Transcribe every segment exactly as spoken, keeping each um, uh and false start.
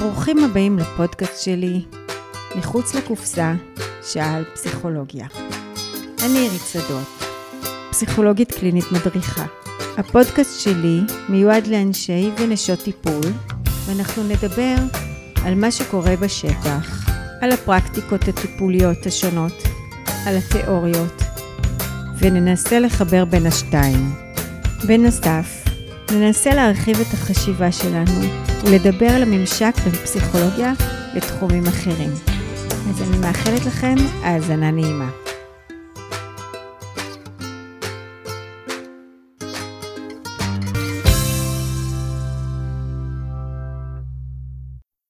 ברוכים הבאים לפודקאסט שלי, מחוץ לקופסה, שעל פסיכולוגיה. אני עירית שדות, פסיכולוגית קלינית מדריכה. הפודקאסט שלי מיועד לאנשי ונשות טיפול, ואנחנו נדבר על מה שקורה בשטח, על הפרקטיקות הטיפוליות השונות, על התיאוריות, וננסה לחבר בין השתיים. בנוסף, ננסה להרחיב את החשיבה שלנו ולדבר על הממשק בין פסיכולוגיה לתחומים אחרים. אז אני מאחלת לכם האזנה נעימה.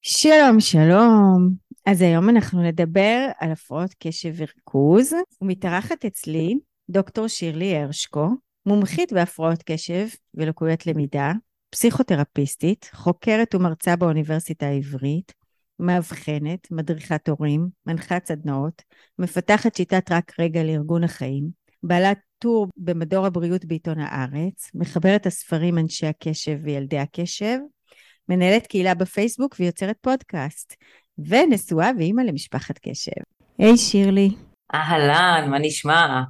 שלום שלום, אז היום אנחנו נדבר על הפרעות קשב וריכוז, ומתארחת אצלי דוקטור שירלי הרשקו, מומחית בהפרעות קשב ולקויות למידה, פסיכותרפיסטית, חוקרת ומרצה באוניברסיטה העברית, מאבחנת, מדריכת הורים, מנחת סדנאות, מפתחת שיטת רק רגע לארגון החיים, בעלת טור במדור הבריאות בעיתון הארץ, מחברת הספרים אנשי הקשב וילדי הקשב, מנהלת קהילה בפייסבוק ויוצרת פודקאסט, ונשואה ואימא למשפחת קשב. היי שירלי. אהלן, מה נשמע?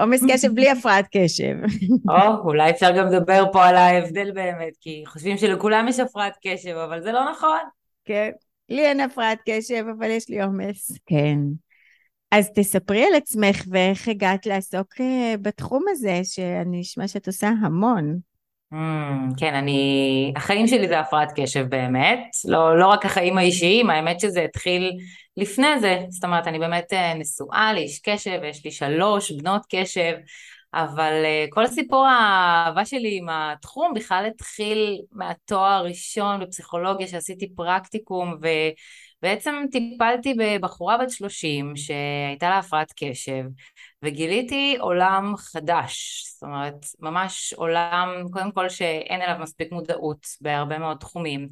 עומס קשב בלי הפרעת קשב. או, אולי אפשר גם לדבר פה על ההבדל באמת, כי חושבים שלכולם יש הפרעת קשב, אבל זה לא נכון. כן, לי אין הפרעת קשב, אבל יש לי עומס. כן. אז תספרי על עצמך ואיך הגעת לעסוק בתחום הזה, שאני אשמע שאת עושה המון. כן, אני, החיים שלי זה הפרעת קשב באמת, לא, לא רק החיים האישיים, האמת שזה התחיל לפני זה, זאת אומרת, אני באמת נשואה לאיש קשב, יש לי שלוש בנות קשב, אבל כל סיפור האהבה שלי עם התחום בכלל התחיל מהתואר הראשון בפסיכולוגיה שעשיתי פרקטיקום, ובעצם טיפלתי בבחורה בת שלושים שהייתה לה הפרעת קשב, וגיליתי עולם חדש, זאת אומרת, ממש עולם, קודם כל שאין אליו מספיק מודעות בהרבה מאוד תחומים,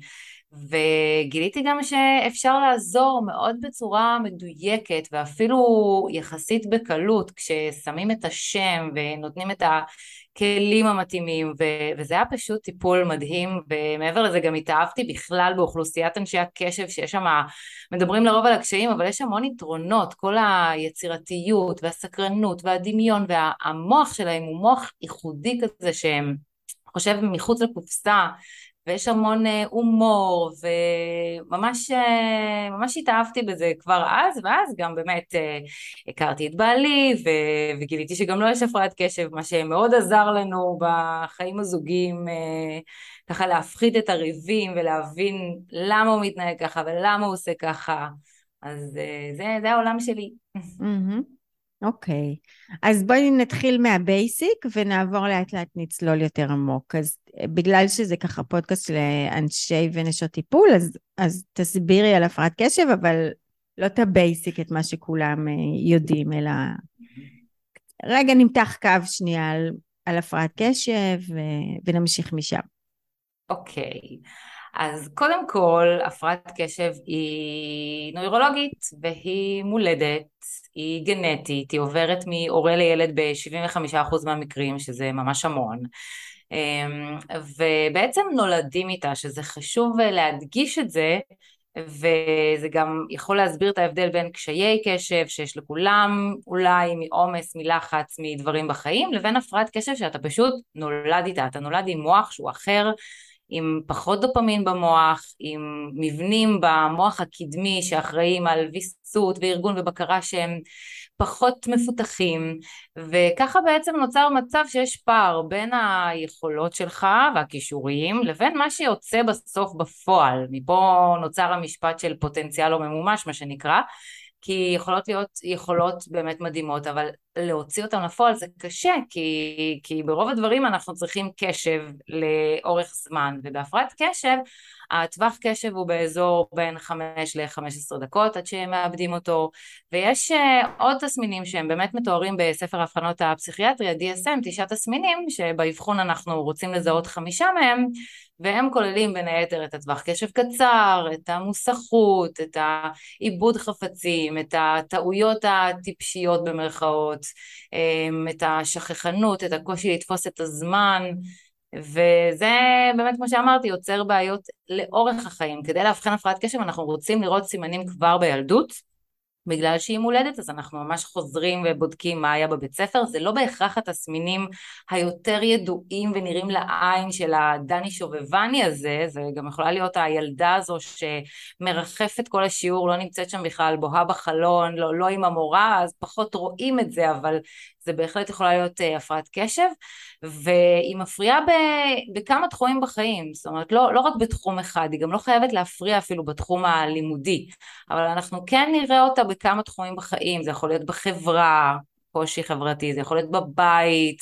וגיליתי גם שאפשר לעזור מאוד בצורה מדויקת, ואפילו יחסית בקלות, כששמים את השם ונותנים את הכלים המתאימים, ו- וזה היה פשוט טיפול מדהים, ומעבר לזה גם התאהבתי בכלל באוכלוסיית אנשי הקשב, שיש שם, מדברים לרוב על הקשיים, אבל יש המון יתרונות, כל היצירתיות והסקרנות, והדמיון והמוח שלהם הוא מוח ייחודי כזה שהם חושב מחוץ לקופסה, ויש המון הומור, וממש ממש התאהבתי בזה כבר אז, ואז גם באמת הכרתי את בעלי, וגיליתי שגם לא יש הפרעת קשב, מה שמאוד עזר לנו בחיים הזוגיים, ככה להפחית את הריבים ולהבין למה הוא מתנהג ככה ולמה הוא עושה ככה, אז זה, זה העולם שלי. אהה. אוקיי, okay. אז בואי נתחיל מהבייסיק ונעבור לאט לאט נצלול יותר עמוק, אז בגלל שזה ככה פודקאסט לאנשי ונשות טיפול, אז, אז תסבירי על הפרעת קשב, אבל לא את הבייסיק, את מה שכולם יודעים, אלא רגע נמתח קו שנייה על, על הפרעת קשב ו... ונמשיך משם. אוקיי. Okay. אז קודם כל, הפרעת קשב היא נוירולוגית, והיא מולדת, היא גנטית, היא עוברת מהורה לילד ב-שבעים וחמישה אחוז מהמקרים, שזה ממש המון. ובעצם נולדים איתה, שזה חשוב להדגיש את זה, וזה גם יכול להסביר את ההבדל בין קשיי קשב, שיש לכולם אולי מעומס, מלחץ, מדברים בחיים, לבין הפרעת קשב שאתה פשוט נולד איתה, אתה נולד עם מוח שהוא אחר, עם פחות דופמין במוח, עם מבנים במוח הקדמי שאחראים על ויסות וארגון ובקרה שהם פחות מפותחים, וככה בעצם נוצר מצב שיש פער בין היכולות שלך והכישורים לבין מה שיוצא בסוף בפועל. מפה נוצר המשפט של פוטנציאל לא ממומש, מה שנקרא, כי יכולות להיות יכולות באמת מדהימות, אבל להוציא אותן לפועל זה קשה, כי, כי ברוב הדברים אנחנו צריכים קשב לאורך זמן, ובהפרעת קשב, הטווח קשב הוא באזור בין חמש עד חמש עשרה דקות עד שהם מאבדים אותו, ויש עוד תסמינים שהם באמת מתוארים בספר האבחנות הפסיכיאטריה, די אס אם, תשעה תסמינים, שבאבחון אנחנו רוצים לזהות חמישה מהם, והם כוללים בין היתר את הטווח קשב קצר, את המוסכות, את העיבוד חפצים, את הטעויות הטיפשיות במרכאות, את השכחנות, את הקושי לתפוס את הזמן, וזה באמת כמו שאמרתי, יוצר בעיות לאורך החיים. כדי להבחין הפרעת קשב אנחנו רוצים לראות סימנים כבר בילדות, בגלל שהיא מולדת, אז אנחנו ממש חוזרים ובודקים מה היה בבית ספר. זה לא בהכרח התסמינים היותר ידועים ונראים לעין של הדני שובבני הזה, זה גם יכולה להיות הילדה הזו שמרחפת כל השיעור, לא נמצאת שם בכלל, בוהה בחלון, לא, לא עם המורה, אז פחות רואים את זה, אבל זה בהחלט יכולה להיות הפרעת קשב, והיא מפריעה ב- בכמה תחומים בחיים, זאת אומרת, לא, לא רק בתחום אחד, היא גם לא חייבת להפריע אפילו בתחום הלימודי, אבל אנחנו כן נראה אותה בכמה תחומים בחיים, זה יכול להיות בחברה, קושי חברתי, זה יכול להיות בבית,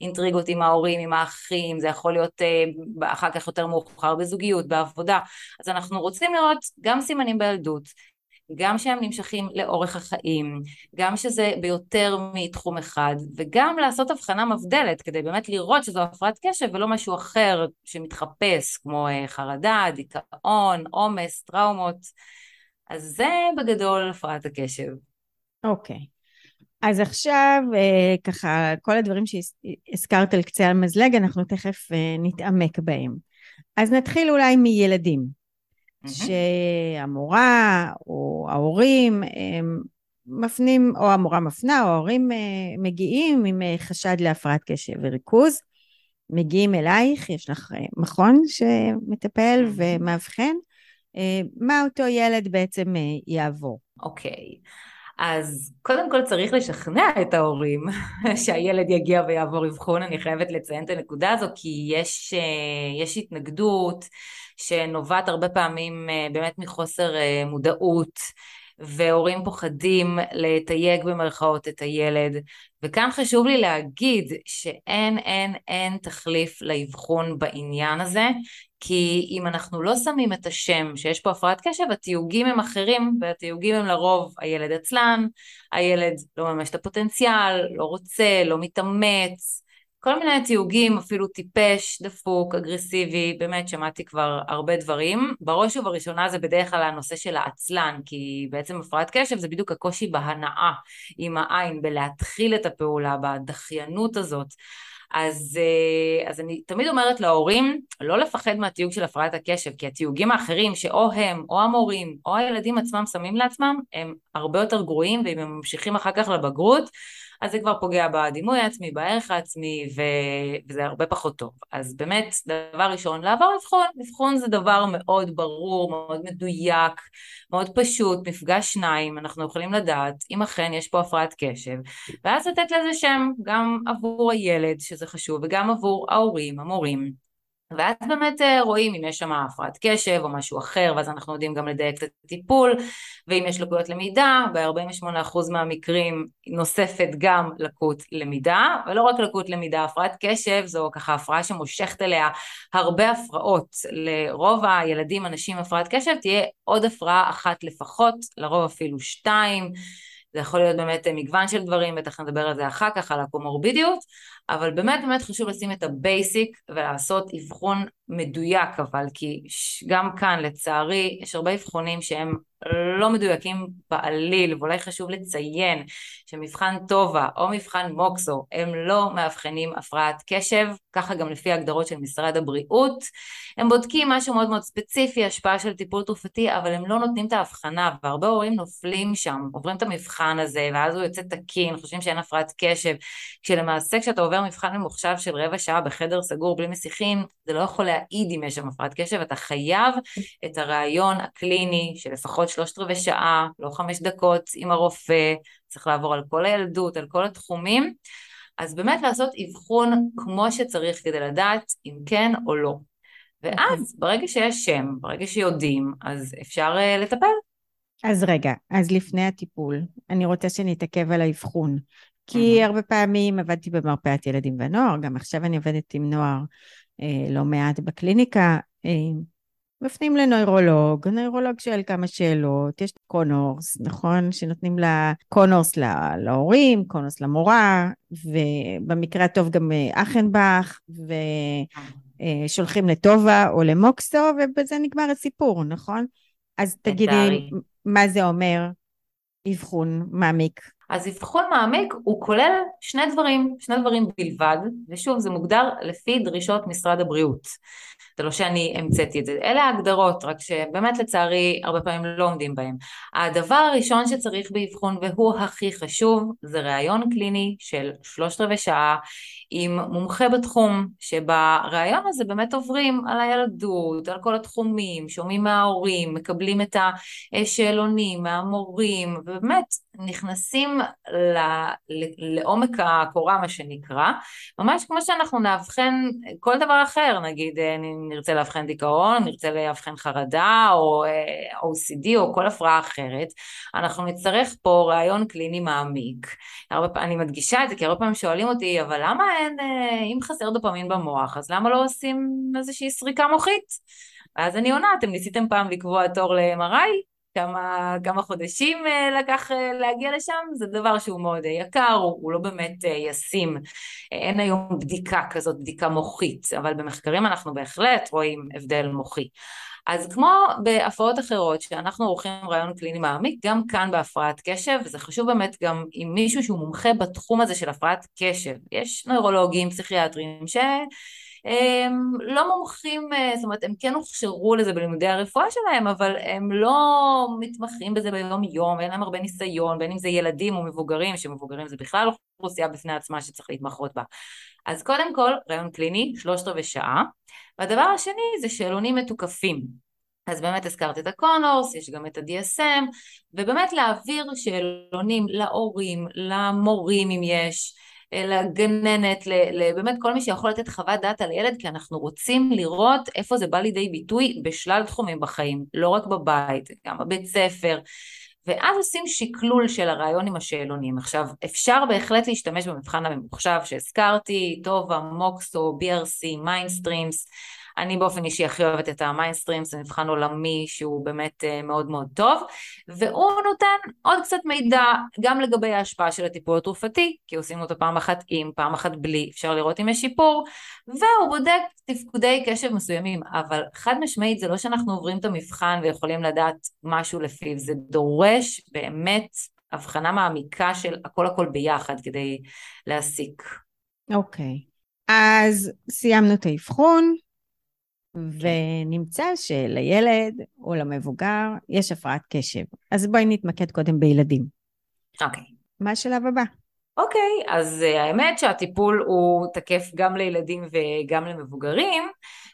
אינטריגות עם ההורים, עם האחים, זה יכול להיות אחר כך יותר מאוחר בזוגיות, בעבודה, אז אנחנו רוצים לראות גם סימנים בילדות, גם שהם נמשכים לאורך החיים, גם שזה ביותר מתחום אחד, וגם לעשות הבחנה מבדלת, כדי באמת לראות שזו הפרעת קשב, ולא משהו אחר שמתחפש, כמו חרדה, דיכאון, עומס, טראומות. אז זה בגדול הפרעת הקשב. אוקיי. Okay. אז עכשיו, ככה, כל הדברים שהזכרת על קצה המזלג, אנחנו תכף נתעמק בהם. אז נתחיל אולי מילדים. שהמורה או ההורים מפנים, או המורה מפנה, או ההורים מגיעים עם חשד להפרעת קשב וריכוז, מגיעים אלייך, יש לך מכון שמטפל ומאבחן, מה אותו ילד בעצם יעבור? אוקיי, אז קודם כל צריך לשכנע את ההורים שהילד יגיע ויעבור אבחון, אני חייבת לציין את הנקודה הזו, כי יש, יש התנגדות, שנובעת הרבה פעמים באמת מחוסר מודעות, והורים פוחדים לתייג במרכאות את הילד, וכאן חשוב לי להגיד שאין, אין, אין תחליף לאבחון בעניין הזה, כי אם אנחנו לא שמים את השם שיש פה הפרעת קשב, התיוגים הם אחרים, והתיוגים הם לרוב הילד עצלן, הילד לא ממש את הפוטנציאל, לא רוצה, לא מתאמץ, כל מיני תיוגים, אפילו טיפש, דפוק, אגרסיבי, באמת שמעתי כבר הרבה דברים. בראש ובראשונה זה בדרך כלל הנושא של העצלן, כי בעצם הפרעת קשב זה בדיוק הקושי בהנאה עם העין, בלהתחיל את הפעולה, בדחיינות הזאת. אז, אז אני תמיד אומרת להורים, לא לפחד מהתיוג של הפרעת הקשב, כי התיוגים האחרים שאו הם, או המורים, או הילדים עצמם שמים לעצמם, הם הרבה יותר גרועים, ואם הם ממשיכים אחר כך לבגרות, אז זה כבר פוגע בדימוי העצמי, בערך העצמי, וזה הרבה פחות טוב. אז באמת, דבר ראשון, לעבור אבחון. אבחון זה דבר מאוד ברור, מאוד מדויק, מאוד פשוט, מפגש שניים, אנחנו יכולים לדעת, אם אכן יש פה הפרעת קשב, ואז לתת לזה שם, גם עבור הילד, שזה חשוב, וגם עבור ההורים, המורים. ואז באמת רואים אם יש שם הפרעת קשב או משהו אחר, ואז אנחנו יודעים גם לדייק את הטיפול, ואם יש לקויות למידה, ב-ארבעים ושמונה אחוז מהמקרים נוספת גם לקות למידה, ולא רק לקות למידה, הפרעת קשב זו ככה הפרעה שמושכת אליה הרבה הפרעות, לרוב הילדים, אנשים הפרעת קשב, תהיה עוד הפרעה אחת לפחות, לרוב אפילו שתיים, זה יכול להיות באמת מגוון של דברים, בטח נדבר על זה אחר כך, על הקומורבידיות, אבל באמת באמת חשוב לשים את הבייסיק ולעשות אבחון מדויק, אבל כי גם כאן לצערי יש הרבה אבחונים שהם לא מדויקים בעליל, ואולי חשוב לציין שמבחן טובה או מבחן מוקסו הם לא מאבחנים הפרעת קשב, ככה גם לפי ההגדרות של משרד הבריאות, הם בודקים משהו מאוד מאוד ספציפי, השפעה של טיפול תרופתי, אבל הם לא נותנים את ההבחנה, והרבה הורים נופלים שם, עוברים את המבחן הזה, ואז הוא יוצא תקין, חושבים שאין הפרעת קשב, כשלמעשה כשאתה עובר מבחן ממוחשב של רבע שעה בחדר סגור בלי מסיכים, זה לא יכול להעיד אם יש שם הפרעת קשב, אתה חייב את הרעיון הקליני של לפחות שלושת רבעי שעה, לא חמש דקות עם הרופא, צריך לעבור על כל הילדות, על כל התחומים, אז באמת לעשות אבחון כמו שצריך כדי לדעת אם כן או לא. ואז ברגע שיש שם, ברגע שיודעים, אז אפשר uh, לטפל. אז רגע, אז לפני הטיפול, אני רוצה שנתעכב על האבחון, כי הרבה פעמים עבדתי במרפאת ילדים ונוער, גם עכשיו אני עובדת עם נוער אה, לא מעט בקליניקה, אה, מפנים לנוירולוג, נוירולוג שואל כמה שאלות, יש קונורס, נכון? שנותנים לה, קונורס לה, להורים, קונורס למורה, ובמקרה הטוב גם אחנבך, ושולחים לטובה או למוקסו, ובזה נגמר הסיפור, נכון? אז תגידי, מה זה אומר אבחון מעמיק? אז אבחון מעמיק הוא כולל שני דברים, שני דברים בלבד, ושוב זה מוגדר לפי דרישות משרד הבריאות. זה לא שאני המצאתי את זה, אלה ההגדרות, רק שבאמת לצערי הרבה פעמים לא עומדים בהם. הדבר הראשון שצריך באבחון והוא הכי חשוב, זה ראיון קליני של שלושת רבעי שעה, עם מומחה בתחום, שבראיון הזה באמת עוברים על הילדות, על כל התחומים, שומעים מההורים, מקבלים את השאלונים, מהמורים, ובאמת נכנסים ל... לעומק הקורה, מה שנקרא, ממש כמו שאנחנו נאבחן כל דבר אחר, נגיד נרצה לאבחן דיכאון, נרצה לאבחן חרדה, או או סי די, או כל הפרעה אחרת, אנחנו נצטרך פה ראיון קליני מעמיק. הרבה... אני מדגישה את זה, כי הרבה פעמים שואלים אותי, אבל למה אין, אם חסר דופמין במוח, אז למה לא עושים איזושהי סריקה מוחית? אז אני עונה, אתם ניסיתם פעם לקבוע תור ל-אם אר איי, כמה, כמה חודשים לקח להגיע לשם, זה דבר שהוא מאוד יקר, הוא, הוא לא באמת ישים, אין היום בדיקה כזאת, בדיקה מוחית, אבל במחקרים אנחנו בהחלט רואים הבדל מוחי. אז כמו בהפרעות אחרות, שאנחנו עורכים רעיון קליני מעמיק, גם כאן בהפרעת קשב, וזה חשוב באמת גם עם מישהו שהוא מומחה בתחום הזה של הפרעת קשב. יש נוירולוגים, פסיכיאטרים, ש... הם לא מומחים, זאת אומרת, הם כן הוכשרו לזה בלימודי הרפואה שלהם, אבל הם לא מתמחים בזה ביום יום, אין להם הרבה ניסיון, בין אם זה ילדים או מבוגרים, שמבוגרים זה בכלל אוכלוסייה בפני עצמה שצריך להתמחות בה. אז קודם כל, רעיון קליני, שלושת רבעי שעה, והדבר השני זה שאלונים מתוקפים. אז באמת הזכרת את הקונורס, יש גם את ה-די אס אם, ובאמת להעביר שאלונים להורים, למורים אם יש, לגננת, באמת כל מי שיכול לתת חוות דעת על ילד, כי אנחנו רוצים לראות איפה זה בא לידי ביטוי בשלל תחומים בחיים, לא רק בבית, גם בבית ספר, ואז עושים שיקלול של הרעיון עם השאלונים. עכשיו, אפשר בהחלט להשתמש במבחן הממוחשב שהזכרתי, טובה, מוקסו, בי אר סי, מיינסטרימס, אני באופן אישי הכי אוהבת את המיינסטרים, זה מבחן עולמי שהוא באמת מאוד מאוד טוב, והוא נותן עוד קצת מידע גם לגבי ההשפעה של הטיפול התרופתי, כי עושים אותו פעם אחת עם, פעם אחת בלי, אפשר לראות אם יש שיפור, והוא בודק תפקודי קשב מסוימים, אבל חד משמעית זה לא שאנחנו עוברים את המבחן ויכולים לדעת משהו לפיו, זה דורש באמת הבחנה מעמיקה של הכל הכל ביחד כדי להסיק. אוקיי, okay. אז סיימנו את האבחון, ונמצא שלילד או למבוגר יש הפרעת קשב. אז בואי נתמקד קודם בילדים. אוקיי. מה השלב הבא? אוקיי, אז האמת שהטיפול הוא תקף גם לילדים וגם למבוגרים,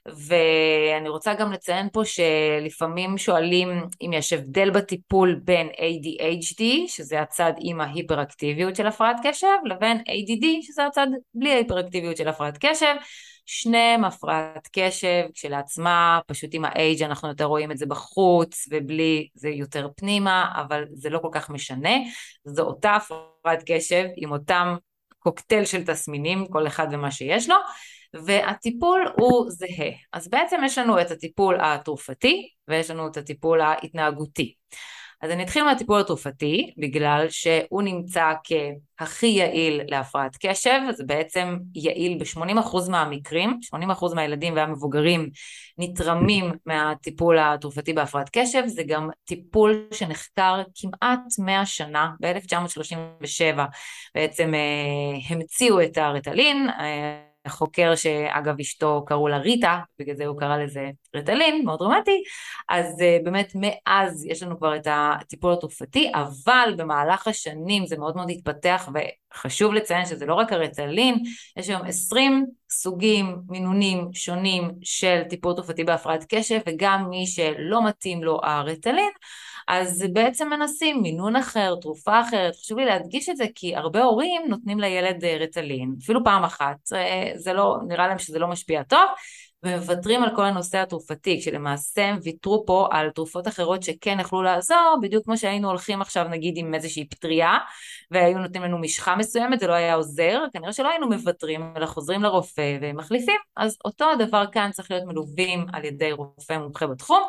ואני רוצה גם לציין פה שלפעמים שואלים אם יש הבדל בטיפול בין איי די אייץ' די, שזה הצד עם ההיפראקטיביות של הפרעת קשב, לבין איי די די, שזה הצד בלי ההיפראקטיביות של הפרעת קשב, שניהם הפרעת קשב כשלעצמה, פשוט עם האייג' אנחנו יותר רואים את זה בחוץ, ובלי זה יותר פנימה, אבל זה לא כל כך משנה, זו אותה הפרעת קשב עם אותם קוקטייל של תסמינים, כל אחד ומה שיש לו, והטיפול הוא זהה. אז בעצם יש לנו את הטיפול התרופתי, ויש לנו את הטיפול ההתנהגותי. אז אני אתחיל מהטיפול התרופתי, בגלל שהוא נמצא כהכי יעיל להפרעת קשב, זה בעצם יעיל ב-שמונים אחוז מהמקרים, שמונים אחוז מהילדים והמבוגרים נתרמים מהטיפול התרופתי בהפרעת קשב, זה גם טיפול שנחקר כמעט מאה שנה, ב-אלף תשע מאות שלושים ושבע בעצם המציאו את הריטלין, החוקר שאגב אשתו קראו לה ריטה, בגלל זה הוא קרא לזה ריטלין, מאוד דרמטי, אז באמת מאז יש לנו כבר את הטיפול התרופתי, אבל במהלך השנים זה מאוד מאוד התפתח, וחשוב לציין שזה לא רק הריטלין, יש היום עשרים סוגים, מינונים שונים של טיפול תרופתי בהפרעת קשב, וגם מי שלא מתאים לו הריטלין, אז בעצם מנסים מינון אחר, תרופה אחרת, חשוב לי להדגיש את זה, כי הרבה הורים נותנים לילד ריטלין, אפילו פעם אחת, זה לא, נראה להם שזה לא משפיע טוב, ומוותרים על כל הנושא התרופתי, כשלמעשה הם ויתרו פה על תרופות אחרות שכן יכלו לעזור, בדיוק כמו שהיינו הולכים עכשיו נגיד עם איזושהי פטריה, והיו נותנים לנו משחה מסוימת, זה לא היה עוזר, כנראה שלא היינו מוותרים, אלא חוזרים לרופא ומחליפים, אז אותו הדבר כאן צריך להיות מלווים על ידי רופא מומחה בתחום,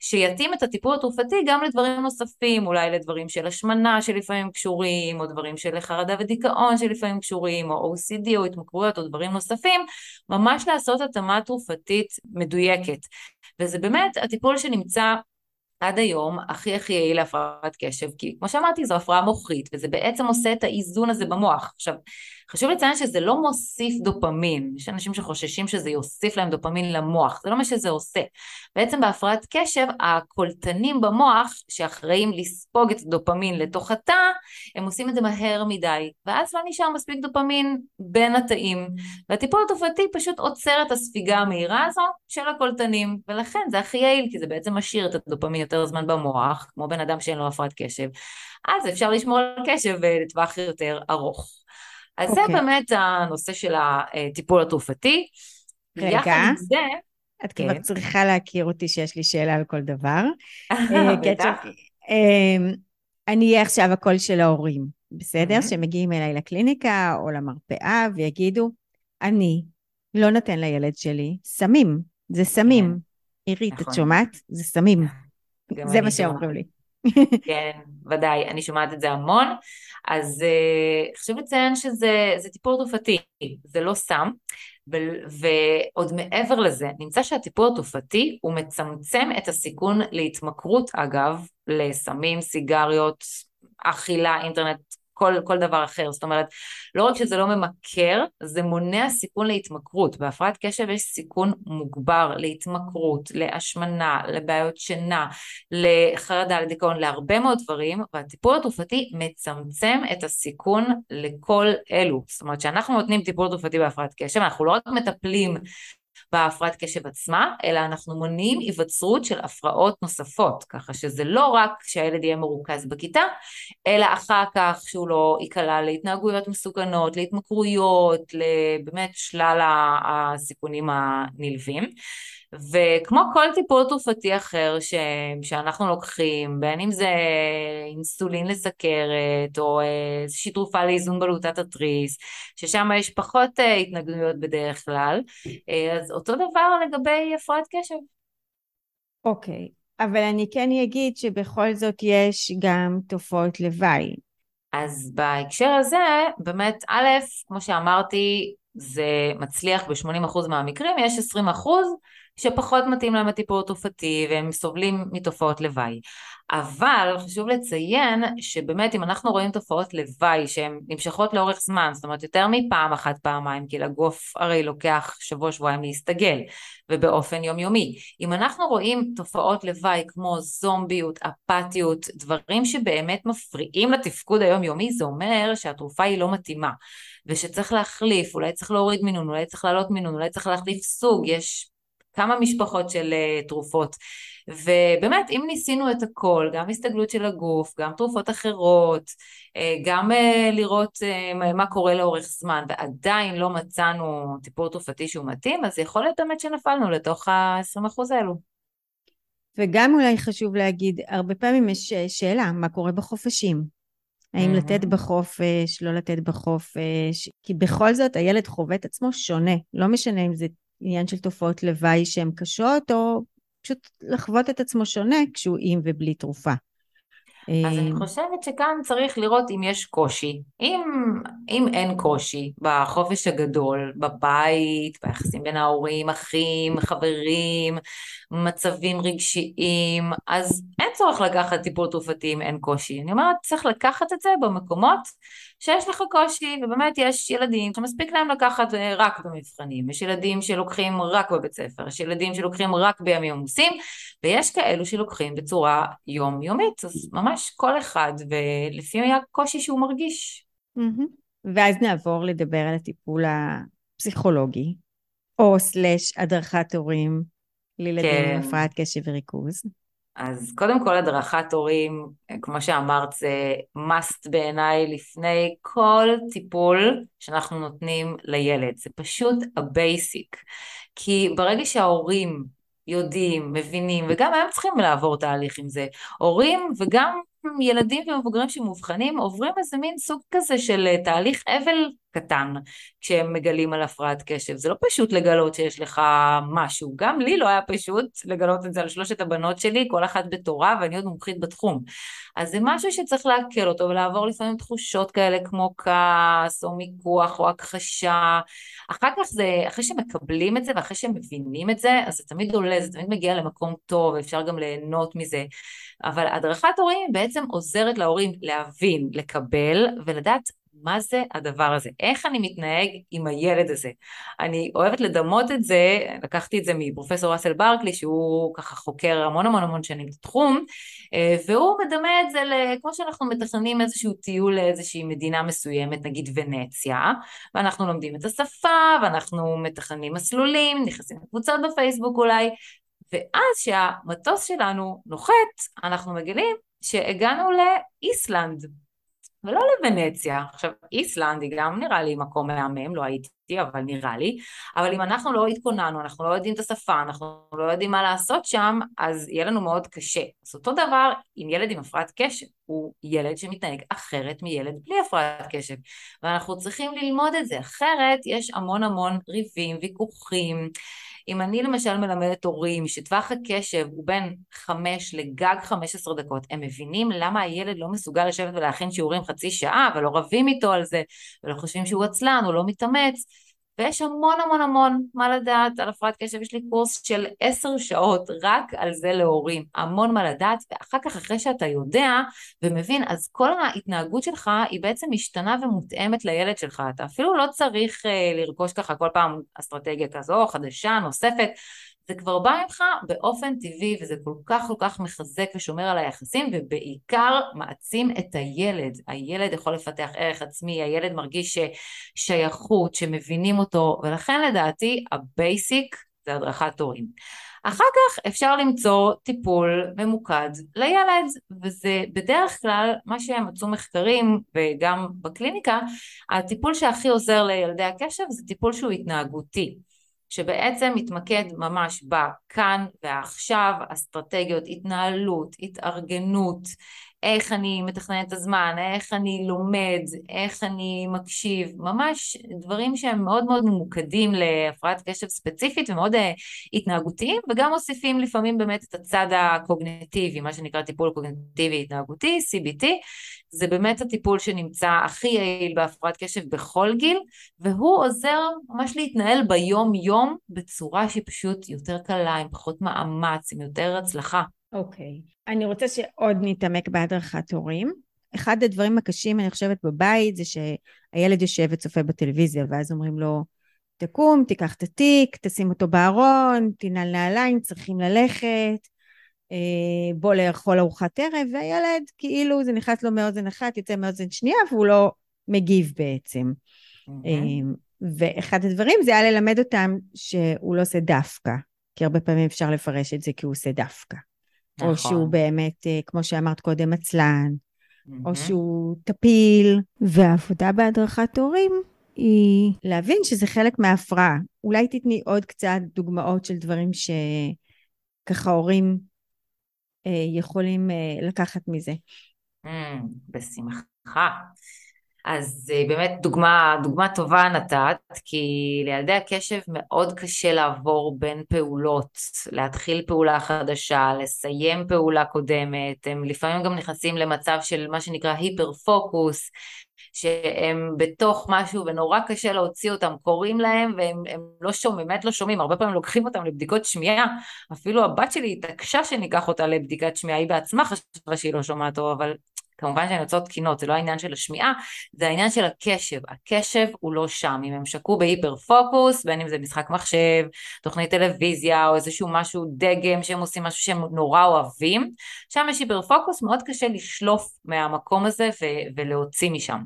שיתאים את הטיפול התרופתי גם לדברים נוספים, אולי לדברים של השמנה שלפעמים קשורים, או דברים של חרדה ודיכאון שלפעמים קשורים, או או סי די או התמכרויות, או דברים נוספים, ממש לעשות התאמה תרופתית מדויקת. וזה באמת הטיפול שנמצא עד היום הכי הכי יעיל להפרעת קשב, כי כמו שאמרתי זו הפרעה מוחית, וזה בעצם עושה את האיזון הזה במוח. עכשיו, חשוב לציין שזה לא מוסיף דופמין, יש אנשים שחוששים שזה יוסיף להם דופמין למוח, זה לא מה שזה עושה. בעצם בהפרעת קשב, הקולטנים במוח שאחראים לספוג את דופמין לתוך התא, הם עושים את זה מהר מדי, ואז לא נשאר מספיק דופמין בין התאים, והטיפול התרופתי פשוט עוצר את הספיגה המהירה הזו של הקולטנים, ולכן זה הכי יעיל, כי זה בעצם משאיר את הדופמין יותר זמן במוח, כמו בן אדם שאין לו הפרעת קשב, אז אפשר לשמור על קשב לטווח יותר ארוך. אז okay. זה באמת הנושא של הטיפול התרופתי. רגע, זה... את כבר כן. צריכה להכיר אותי שיש לי שאלה על כל דבר. קצ'ר, אני אהיה עכשיו הקול של ההורים, בסדר? Mm-hmm. שמגיעים אליי לקליניקה או למרפאה ויגידו, אני לא נותן לילד שלי סמים, זה סמים. כן. עירית, נכון. את שומעת? זה סמים. זה מה שאומרים לי. כן, ודאי, אני שומעת את זה המון, אז uh, חשוב לציין שזה זה טיפול תרופתי, זה לא סם, ו- ועוד מעבר לזה, נמצא שהטיפול התרופתי הוא מצמצם את הסיכון להתמכרות, אגב, לסמים, סיגריות, אכילה, אינטרנט, כל, כל דבר אחר. זאת אומרת, לא רק שזה לא ממכר, זה מונע סיכון להתמכרות. בהפרעת קשב יש סיכון מוגבר להתמכרות, להשמנה, לבעיות שינה, לחרדה, לדיכאון, להרבה מאוד דברים, והטיפול התרופתי מצמצם את הסיכון לכל אלו. זאת אומרת, שאנחנו נותנים טיפול תרופתי בהפרעת קשב, אנחנו לא רק מטפלים בהפרעת קשב עצמה, אלא אנחנו מונעים היווצרות של הפרעות נוספות, ככה שזה לא רק שהילד יהיה מרוכז בכיתה, אלא אחר כך שהוא לא יקלה להתנהגויות מסוכנות, להתמכרויות, באמת שלל הסיכונים הנלווים. וכמו כל טיפול תרופתי אחר ש... שאנחנו לוקחים, בין אם זה אינסולין לסכרת, או איזושהי תרופה לאיזון בלוטת התריס, ששם יש פחות התנגדויות בדרך כלל, אז אותו דבר לגבי הפרעת קשב. אוקיי, okay. אבל אני כן אגיד שבכל זאת יש גם תופעות לוואי. אז בהקשר הזה, באמת א', כמו שאמרתי, זה מצליח ב-שמונים אחוז מהמקרים, יש עשרים אחוז שפחות מתאים להם הטיפול התרופתי, והם סובלים מתופעות לוואי. אבל חשוב לציין שבאמת אם אנחנו רואים תופעות לוואי שהן נמשכות לאורך זמן, זאת אומרת יותר מפעם אחת פעמיים, כי לגוף הרי לוקח שבוע שבועיים להסתגל, ובאופן יומיומי. אם אנחנו רואים תופעות לוואי כמו זומביות, אפתיות, דברים שבאמת מפריעים לתפקוד היומיומי, זה אומר שהתרופה היא לא מתאימה, ושצריך להחליף, אולי צריך להוריד מינון, אולי צריך להעלות מינון, אולי צריך להחליף סוג, יש... כמה משפחות של uh, תרופות, ובאמת אם ניסינו את הכל, גם הסתגלות של הגוף, גם תרופות אחרות, uh, גם uh, לראות uh, מה קורה לאורך זמן, ועדיין לא מצאנו טיפול תרופתי שהוא מתאים, אז יכול להיות באמת שנפלנו לתוך ה-עשרים אחוז האלו. וגם אולי חשוב להגיד, הרבה פעמים יש שאלה, מה קורה בחופשים? האם mm-hmm. לתת בחופש, לא לתת בחופש, כי בכל זאת הילד חווה את עצמו שונה, לא משנה אם זה עניין של תופעות לוואי שהן קשות, או פשוט לחוות את עצמו שונה, כשהוא עם ובלי תרופה. אז אני חושבת שכאן צריך לראות אם יש קושי. אם, אם אין קושי בחופש הגדול, בבית, ביחסים בין ההורים, אחים, חברים, מצבים רגשיים, אז אין צורך לקחת טיפול תרופתי אם אין קושי. אני אומרת, צריך לקחת את זה במקומות שיש לך קושי, ובאמת יש ילדים שמספיק להם לקחת רק במבחנים, יש ילדים שלוקחים רק בבית ספר, יש ילדים שלוקחים רק בימים עמוסים, ויש כאלו שלוקחים בצורה יומיומית, אז ממש כל אחד, ולפי הקושי שהוא מרגיש. ואז נעבור לדבר על הטיפול הפסיכולוגי, או סלש הדרכת הורים לילדים עם הפרעת קשב וריכוז. אז קודם כל הדרכת הורים, כמו שאמרת, זה must בעיניי לפני כל טיפול שאנחנו נותנים לילד. זה פשוט הבייסיק. כי ברגע שההורים יודעים, מבינים, וגם הם צריכים לעבור תהליך עם זה, הורים וגם ילדים ומבוגרים שמובחנים עוברים איזה מין סוג כזה של תהליך אבל קטן, כשהם מגלים על הפרעת קשב. זה לא פשוט לגלות שיש לך משהו, גם לי לא היה פשוט לגלות את זה על שלושת הבנות שלי, כל אחת בתורה ואני עוד מומחית בתחום. אז זה משהו שצריך להקל אותו ולעבור לפעמים תחושות כאלה כמו כעס או מיקוח או הכחשה. אחר כך זה, אחרי שמקבלים את זה ואחרי שמבינים את זה, אז זה תמיד עולה, זה תמיד מגיע למקום טוב, אפשר גם ליהנות מזה. אבל הדרכת הורים בעצם עוזרת להורים להבין, לקבל ולדעת מה זה הדבר הזה, איך אני מתנהג עם הילד הזה. אני אוהבת לדמות את זה, לקחתי את זה מפרופסור רסל ברקלי, שהוא ככה חוקר המון המון המון שנים בתחום, והוא מדמה את זה כמו שאנחנו מתכננים איזשהו טיול לאיזושהי מדינה מסוימת, נגיד ונציה, ואנחנו לומדים את השפה, ואנחנו מתכננים מסלולים, נכנסים לקבוצות בפייסבוק אולי, ואז שהמטוס שלנו נוחת, אנחנו מגלים שהגענו לאיסלנד, ולא לוונציה. עכשיו, איסלנד היא גם נראה לי מקום מהמם, לא הייתי, אבל נראה לי, אבל אם אנחנו לא התכוננו, אנחנו לא יודעים את השפה, אנחנו לא יודעים מה לעשות שם, אז יהיה לנו מאוד קשה. אז אותו דבר, אם ילד עם הפרעת קשב, הוא ילד שמתנהג אחרת מילד בלי הפרעת קשב, ואנחנו צריכים ללמוד את זה, אחרת יש המון המון ריבים, ויכוחים. אם אני למשל מלמדת הורים שטווח הקשב הוא בין חמש לגג חמש עשרה דקות, הם מבינים למה הילד לא מסוגל לשבת ולהכין שיעורים חצי שעה, ולא רבים איתו על זה, ולא חושבים שהוא עצלן, הוא לא מתאמץ, ויש המון המון המון מה לדעת על הפרעת קשב. יש לי קורס של עשר שעות רק על זה להורים, המון מה לדעת, ואחר כך אחרי שאתה יודע ומבין, אז כל ההתנהגות שלך היא בעצם משתנה ומותאמת לילד שלך, אתה אפילו לא צריך uh, לרכוש ככה כל פעם אסטרטגיה כזו, חדשה, נוספת, זה כבר בא ממך באופן טבעי, וזה כל כך כל כך מחזק ושומר על היחסים, ובעיקר מעצים את הילד. הילד יכול לפתח ערך עצמי, הילד מרגיש שייכות, שמבינים אותו, ולכן לדעתי הבייסיק זה הדרכת הורים. אחר כך אפשר למצוא טיפול ממוקד לילד, וזה בדרך כלל מה שהם מצאו מחקרים וגם בקליניקה, הטיפול שהכי עוזר לילדי הקשב זה טיפול שהוא התנהגותי. שבעצם מתמקד ממש בכאן ועכשיו, אסטרטגיות, התנהלות, התארגנות, איך אני מתכנן את הזמן, איך אני לומד, איך אני מקשיב, ממש דברים שהם מאוד מאוד ממוקדים להפרעת קשב ספציפית ומאוד uh, התנהגותיים, וגם מוסיפים לפעמים באמת את הצד הקוגניטיבי, מה שנקרא טיפול קוגניטיבי התנהגותי, סי בי טי, זה באמת הטיפול שנמצא הכי יעיל בהפרעת קשב בכל גיל, והוא עוזר ממש להתנהל ביום יום בצורה שהיא פשוט יותר קלה, עם פחות מאמץ, עם יותר הצלחה. אוקיי, okay. אני רוצה שעוד נתעמק בהדרכת הורים. אחד הדברים הקשים אני חושבת בבית זה שהילד יושב וצופה בטלוויזיה, ואז אומרים לו, תקום, תיקח את התיק, תשים אותו בארון, תנעל נעליים, צריכים ללכת, בוא לאכול ארוחת ערב, והילד כאילו זה נכנס לו מאוזן אחת, יצא מאוזן שנייה, והוא לא מגיב בעצם. Mm-hmm. ואחד הדברים זה היה ללמד אותם שהוא לא עושה דווקא, כי הרבה פעמים אפשר לפרש את זה כי הוא עושה דווקא. או שהוא באמת, כמו שאמרת קודם, עצלן, או שהוא טפיל. והעבודה בהדרכת הורים היא להבין שזה חלק מההפרעה. אולי תתני עוד קצת דוגמאות של דברים שככה הורים יכולים לקחת מזה. בשמחה. אז באמת דוגמה, דוגמה טובה נתת, כי לילדי הקשב מאוד קשה לעבור בין פעולות, להתחיל פעולה חדשה, לסיים פעולה קודמת, הם לפעמים גם נכנסים למצב של מה שנקרא היפר פוקוס, שהם בתוך משהו ונורא קשה להוציא אותם, קוראים להם והם לא שומעים, באמת לא שומעים, הרבה פעמים לוקחים אותם לבדיקות שמיעה, אפילו הבת שלי התעקשה שניקח אותה לבדיקת שמיעה, היא בעצמה חשבה שהיא לא שומעת טוב, אבל... כמובן שהן יוצאות תקינות, זה לא העניין של השמיעה, זה העניין של הקשב. הקשב הוא לא שם, אם הם שקעו בהיפר פוקוס, בין אם זה משחק מחשב, תוכנית טלוויזיה, או איזשהו משהו דגם שהם עושים משהו שהם נורא אוהבים, שם יש היפר פוקוס, מאוד קשה לשלוף מהמקום הזה ו- ולהוציא משם.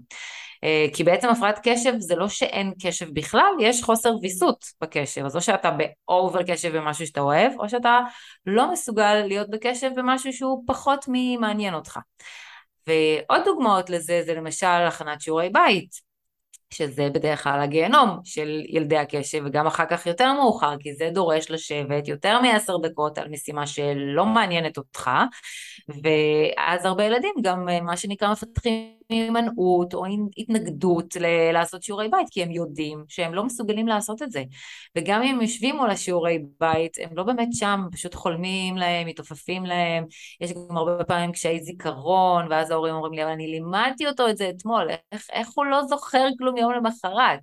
כי בעצם הפרעת קשב זה לא שאין קשב בכלל, יש חוסר ויסות בקשב, אז או שאתה באובר קשב במשהו שאתה אוהב, או שאתה לא מסוגל להיות בקשב במשהו שהוא פחות ממעניין אותך. ועוד דוגמאות לזה זה למשל הכנת שיעורי בית, שזה בדרך כלל הגיהנום של ילדי הקשב, וגם אחר כך יותר מאוחר, כי זה דורש לשבת יותר מעשר דקות על משימה שלא מעניינת אותך, ואז הרבה ילדים גם מה שנקרא מפתחים הימנעות או התנגדות ל- לעשות שיעורי בית, כי הם יודעים שהם לא מסוגלים לעשות את זה, וגם אם יושבים מול השיעורי בית, הם לא באמת שם, פשוט חולמים להם, מתופפים להם, יש גם הרבה פעמים קשיי זיכרון, ואז ההורים אומרים לי, אבל אני לימדתי אותו את זה אתמול, איך, איך הוא לא זוכר כלום יום למחרת?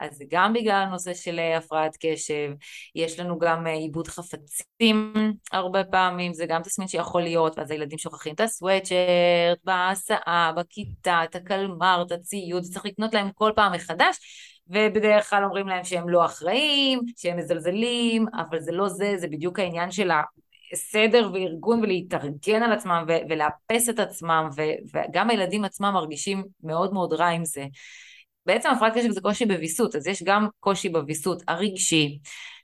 אז גם בגלל הנושא של הפרעת קשב, יש לנו גם עיבוד חפצים הרבה פעמים, זה גם תסמין שיכול להיות, ואז הילדים שוכחים את הסוויטשרט, בהסעה, בכיתה, את הקלמר, את הציוד, צריך לקנות להם כל פעם מחדש, ובדרך כלל אומרים להם שהם לא אחראים, שהם מזלזלים, אבל זה לא זה, זה בדיוק העניין של ה... סדר וארגון ולהתארגן על עצמם ו- ולאפס את עצמם ו- וגם הילדים עצמם מרגישים מאוד מאוד רע עם זה. בעצם הפרעת קשב זה קושי בביסות, אז יש גם קושי בביסות הרגשי,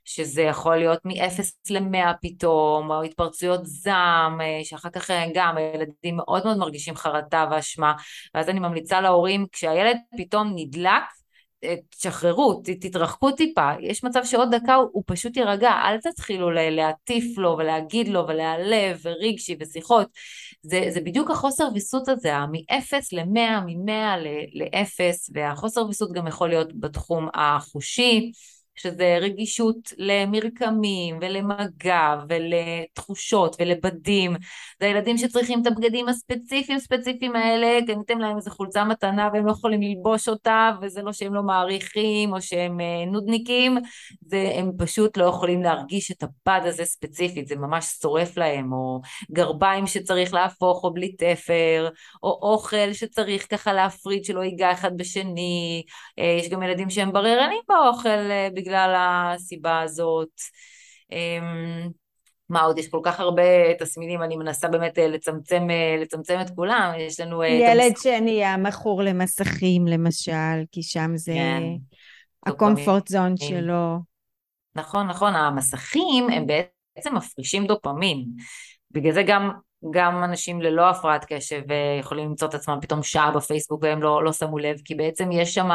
שזה יכול להיות מ-אפס ל-מאה פתאום, או התפרצויות זעם, שאחר כך גם הילדים מאוד מאוד מרגישים חרטה ואשמה, ואז אני ממליצה להורים, כשהילד פתאום נדלק, תשחררו, תתרחקו טיפה, יש מצב שעוד דקה הוא פשוט יירגע, אל תתחילו להטיף לו ולהגיד לו ולהעלב ורגשי ושיחות, זה, זה בדיוק החוסר ויסות הזה, מ-אפס ל-מאה, מ-מאה ל-אפס, והחוסר ויסות גם יכול להיות בתחום החושי, שזה רגישות למרקמים ולמגע ולתחושות ולבדים, זה הילדים שצריכים את הבגדים הספציפיים ספציפיים האלה, קניתם להם איזו חולצה מתנה והם לא יכולים ללבוש אותה, וזה לא שהם לא מעריכים או שהם נודניקים, זה הם פשוט לא יכולים להרגיש את הבד הזה ספציפית, זה ממש שורף להם, או גרביים שצריך להפוך או בלי תפר, או אוכל שצריך ככה להפריד שלא ייגע אחד בשני, יש גם ילדים שהם בררנים באוכל בגלל בגלל הסיבה הזאת. מה עוד? יש כל כך הרבה תסמינים, אני מנסה באמת לצמצם, לצמצם את כולם, יש לנו... ילד המס... שנהיה מכור למסכים, למשל, כי שם זה כן. הקומפורט זון שלו. נכון, נכון, המסכים הם בעצם מפרישים דופמין, בגלל זה גם... גם אנשים ללא הפרעת קשב יכולים למצוא את עצמם פתאום שעה בפייסבוק והם לא, לא שמו לב, כי בעצם יש שם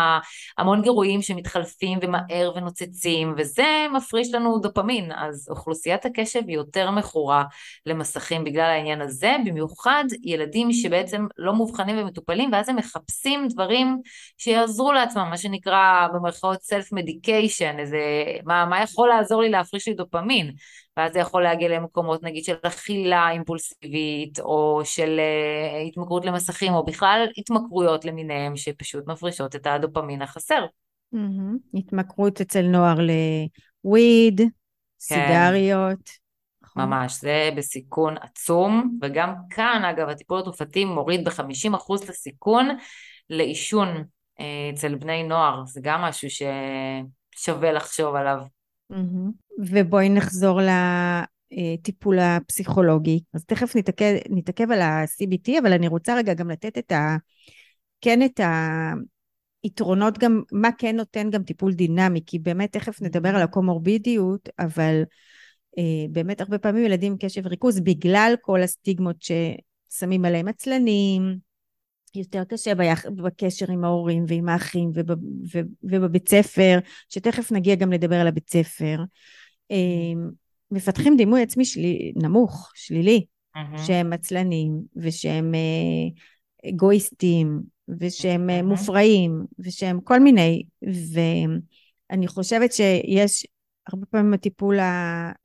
המון גירויים שמתחלפים ומהר ונוצצים, וזה מפריש לנו דופמין, אז אוכלוסיית הקשב היא יותר מכורה למסכים בגלל העניין הזה, במיוחד ילדים שבעצם לא מובחנים ומטופלים, ואז הם מחפשים דברים שיעזרו לעצמם, מה שנקרא במרכאות self-medication, איזה, מה, מה יכול לעזור לי להפריש לי דופמין, ואז זה יכול להגיע למקומות, נגיד, של אכילה אימפולסיבית, או של uh, התמכרות למסכים, או בכלל התמכרויות למיניהם, שפשוט מפרישות את הדופמין החסר. Mm-hmm. התמכרות אצל נוער לוויד, כן. סיגריות. ממש, זה בסיכון עצום, וגם כאן, אגב, הטיפול התרופתי מוריד ב-חמישים אחוז את הסיכון לעישון אצל בני נוער. זה גם משהו ששווה לחשוב עליו. ובואי נחזור לטיפול הפסיכולוגי, אז תכף נתעכב, נתעכב על ה-סי בי טי, אבל אני רוצה רגע גם לתת את ה... כן, את היתרונות גם, מה כן נותן גם טיפול דינמי, כי באמת תכף נדבר על הקומורבידיות, אבל אה, באמת הרבה פעמים ילדים קשב ריכוז, בגלל כל הסטיגמות ששמים עליהם עצלנים, יותר קשה בקשר עם ההורים ועם האחים ובבית ספר, שתכף נגיע גם לדבר על הבית ספר, מפתחים דימוי עצמי נמוך, שלילי, שהם עצלנים ושהם אגואיסטים ושהם מופרעים ושהם כל מיני, ואני חושבת שיש הרבה פעמים הטיפול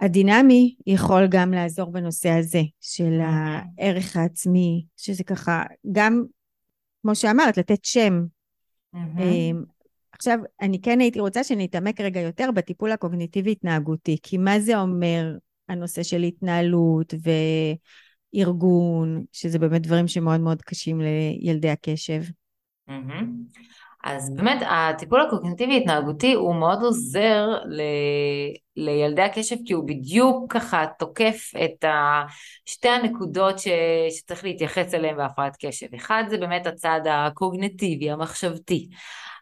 הדינמי יכול גם לעזור בנושא הזה של הערך העצמי, שזה ככה גם כמו שאמרת, לתת שם. Mm-hmm. עכשיו, אני כן הייתי רוצה שנתעמק רגע יותר בטיפול הקוגניטיבי-התנהגותי, כי מה זה אומר הנושא של התנהלות וארגון, שזה באמת דברים שמאוד מאוד קשים לילדי הקשב. Mm-hmm. אז באמת, הטיפול הקוגניטיבי-התנהגותי הוא מאוד עוזר ל... לילדי הקשב, כי הוא בדיוק ככה תוקף את שתי הנקודות ש... שצריך להתייחס אליהם בהפרעת קשב. אחד זה באמת הצד הקוגניטיבי, המחשבתי.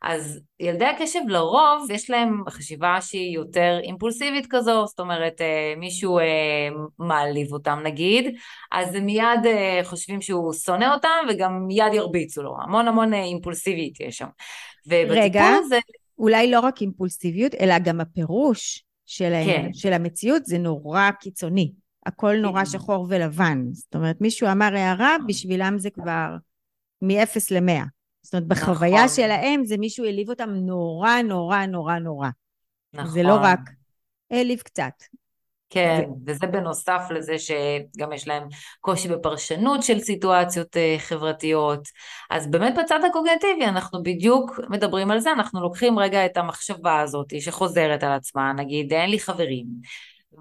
אז ילדי הקשב לרוב יש להם חשיבה שהיא יותר אימפולסיבית כזו, זאת אומרת מישהו מעליב אותם נגיד, אז הם מיד חושבים שהוא שונא אותם וגם מיד ירביצו לו, המון המון אימפולסיביות יש שם. רגע, זה... אולי לא רק אימפולסיביות, אלא גם הפירוש שלהם, כן. של המציאות זה נורא קיצוני, הכל נורא שחור ולבן, זאת אומרת מישהו אמר הערה, בשבילם זה כבר מ-אפס ל-מאה. זאת אומרת, בחוויה נכון. שלהם זה מישהו העליב אותם נורא, נורא, נורא, נורא. נכון. זה לא רק העליב קצת. כן, זה... וזה בנוסף לזה שגם יש להם קושי בפרשנות של סיטואציות חברתיות. אז באמת בצד הקוגניטיבי, אנחנו בדיוק מדברים על זה, אנחנו לוקחים רגע את המחשבה הזאת שחוזרת על עצמה, נגיד, אין לי חברים.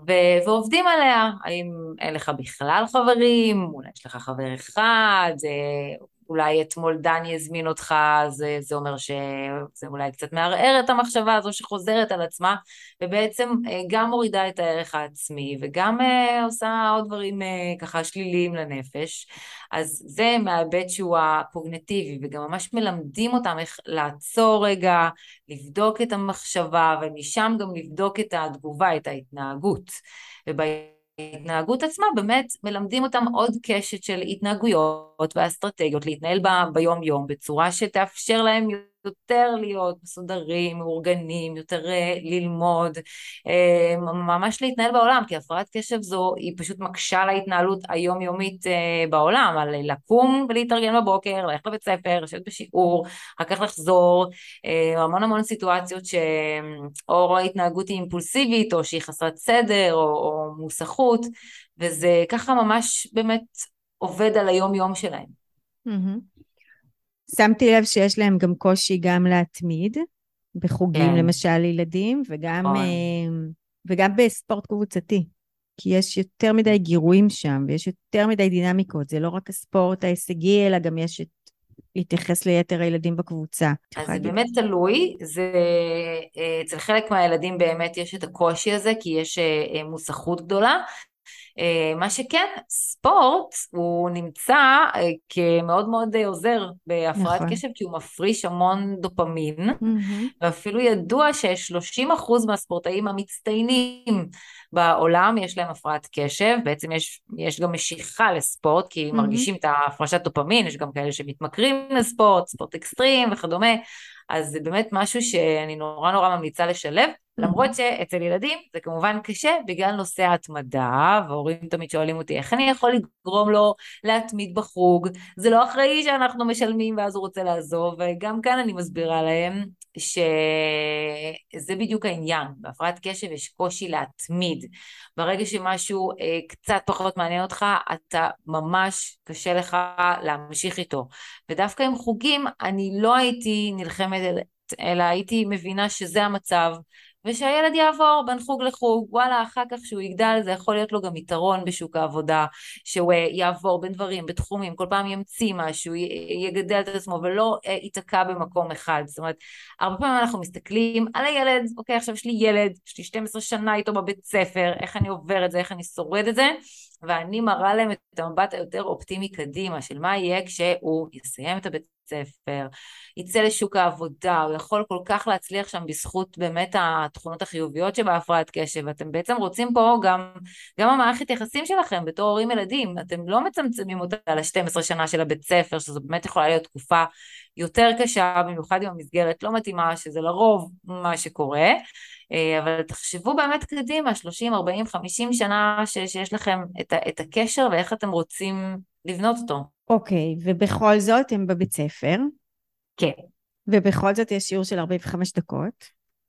ו- ועובדים עליה, האם אין לך בכלל חברים, אולי יש לך חבר אחד, זה... אולי אתמול דני יזמין אותך, זה, זה אומר שזה אולי קצת מערער את המחשבה הזו שחוזרת על עצמה, ובעצם גם מורידה את הערך העצמי, וגם אה, עושה עוד דברים אה, ככה שליליים לנפש. אז זה מהבית שהוא הקוגניטיבי, וגם ממש מלמדים אותם איך לעצור רגע, לבדוק את המחשבה, ומשם גם לבדוק את התגובה, את ההתנהגות. ובהתנהגות, התנהגות עצמה, באמת מלמדים אותם עוד קשת של התנהגויות ואסטרטגיות, להתנהל בה ביום יום, בצורה שתאפשר להם יותר להיות מסודרים, מאורגנים, יותר ללמוד, ממש להתנהל בעולם, כי הפרעת קשב זו, היא פשוט מקשה להתנהלות היומיומית בעולם, על לקום ולהתארגן בבוקר, ללכת לבית ספר, לשבת בשיעור, אחר כך לחזור, המון המון סיטואציות שאו ההתנהגות היא אימפולסיבית, או שהיא חסרת סדר, או, או מוסכות, וזה ככה ממש באמת עובד על היומיום שלהם. Mm-hmm. שמתי לב שיש להם גם קושי גם להתמיד, בחוגים כן. למשל לילדים, וגם, וגם בספורט קבוצתי, כי יש יותר מדי גירויים שם, ויש יותר מדי דינמיקות, זה לא רק הספורט ההישגי, אלא גם יש את, להתייחס ליתר הילדים בקבוצה. אז זה באמת תלוי, זה, אצל חלק מהילדים באמת יש את הקושי הזה, כי יש מוסכות גדולה, מה שכן, ספורט הוא נמצא כמאוד מאוד עוזר בהפרעת נכון. קשב, כי הוא מפריש המון דופמין, mm-hmm. ואפילו ידוע ש-שלושים אחוז מהספורטאים המצטיינים בעולם יש להם הפרעת קשב, בעצם יש, יש גם משיכה לספורט, כי mm-hmm. מרגישים את ההפרשת דופמין, יש גם כאלה שמתמכרים לספורט, ספורט אקסטרים וכדומה, אז זה באמת משהו שאני נורא נורא ממליצה לשלב, למרות שאצל ילדים זה כמובן קשה, בגלל נושא ההתמדה, והורים תמיד שואלים אותי, איך אני יכול לגרום לו להתמיד בחוג, זה לא אחראי שאנחנו משלמים ואז הוא רוצה לעזוב, וגם כאן אני מסבירה להם, שזה בדיוק העניין, בהפרעת קשב יש קושי להתמיד, ברגע שמשהו קצת פחות מעניין אותך, אתה ממש קשה לך להמשיך איתו, ודווקא עם חוגים אני לא הייתי נלחמת, אלא הייתי מבינה שזה המצב, ושהילד יעבור בין חוג לחוג, וואלה, אחר כך שהוא יגדל, זה יכול להיות לו גם יתרון בשוק העבודה, שהוא יעבור בין דברים, בתחומים, כל פעם ימציא משהו, יגדל את עצמו, ולא ייתקע במקום אחד. זאת אומרת, הרבה פעמים אנחנו מסתכלים על הילד, אוקיי, עכשיו יש לי ילד, יש לי שתים עשרה שנה איתו בבית ספר, איך אני עובר את זה, איך אני שורד את זה, ואני מראה להם את המבט היותר אופטימי קדימה, של מה יהיה כשהוא יסיים את הבית ספר, יצא לשוק העבודה, הוא יכול כל כך להצליח שם בזכות באמת התכונות החיוביות שבהפרעת קשב, אתם בעצם רוצים פה גם, גם המערכת יחסים שלכם בתור הורים ילדים, אתם לא מצמצמים אותה על ה-שתים עשרה שנה של הבית ספר, שזו באמת יכולה להיות תקופה יותר קשה, במיוחד עם המסגרת לא מתאימה, שזה לרוב מה שקורה, אבל תחשבו באמת קדימה, שלושים, ארבעים, חמישים שנה ש- שיש לכם את, ה- את הקשר, ואיך אתם רוצים לבנות אותו. אוקיי, okay, ובכל זאת הם בבית ספר. כן. Okay. ובכל זאת יש שיעור של ארבעים וחמש דקות.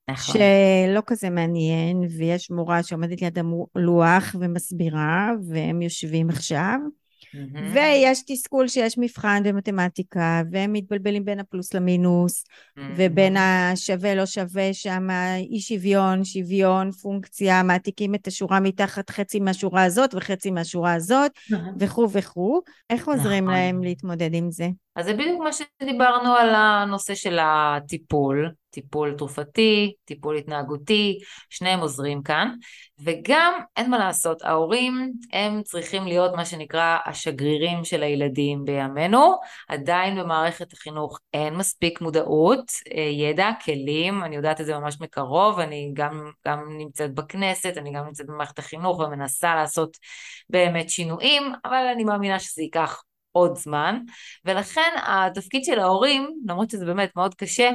נכון. שלא כזה מעניין, ויש מורה שעומדת ליד הלוח ומסבירה, והם יושבים עכשיו. Mm-hmm. ויש תסכול שיש מבחן במתמטיקה, והם מתבלבלים בין הפלוס למינוס, mm-hmm. ובין השווה לא שווה שם, אי שוויון, שוויון, פונקציה, מעתיקים את השורה מתחת חצי מהשורה הזאת, וחצי מהשורה הזאת, mm-hmm. וכו וכו. איך עוזרים mm-hmm. להם להתמודד עם זה? אז זה בדיוק מה שדיברנו על הנושא של הטיפול. טיפול תרופתי, טיפול התנהגותי, שניהם עוזרים כאן, וגם אין מה לעשות, ההורים הם צריכים להיות מה שנקרא השגרירים של הילדים בימינו, עדיין במערכת החינוך אין מספיק מודעות, ידע, כלים, אני יודעת את זה ממש מקרוב, אני גם, גם נמצאת בכנסת, אני גם נמצאת במערכת החינוך ומנסה לעשות באמת שינויים, אבל אני מאמינה שזה ייקח עוד זמן, ולכן התפקיד של ההורים, למרות שזה באמת מאוד קשה,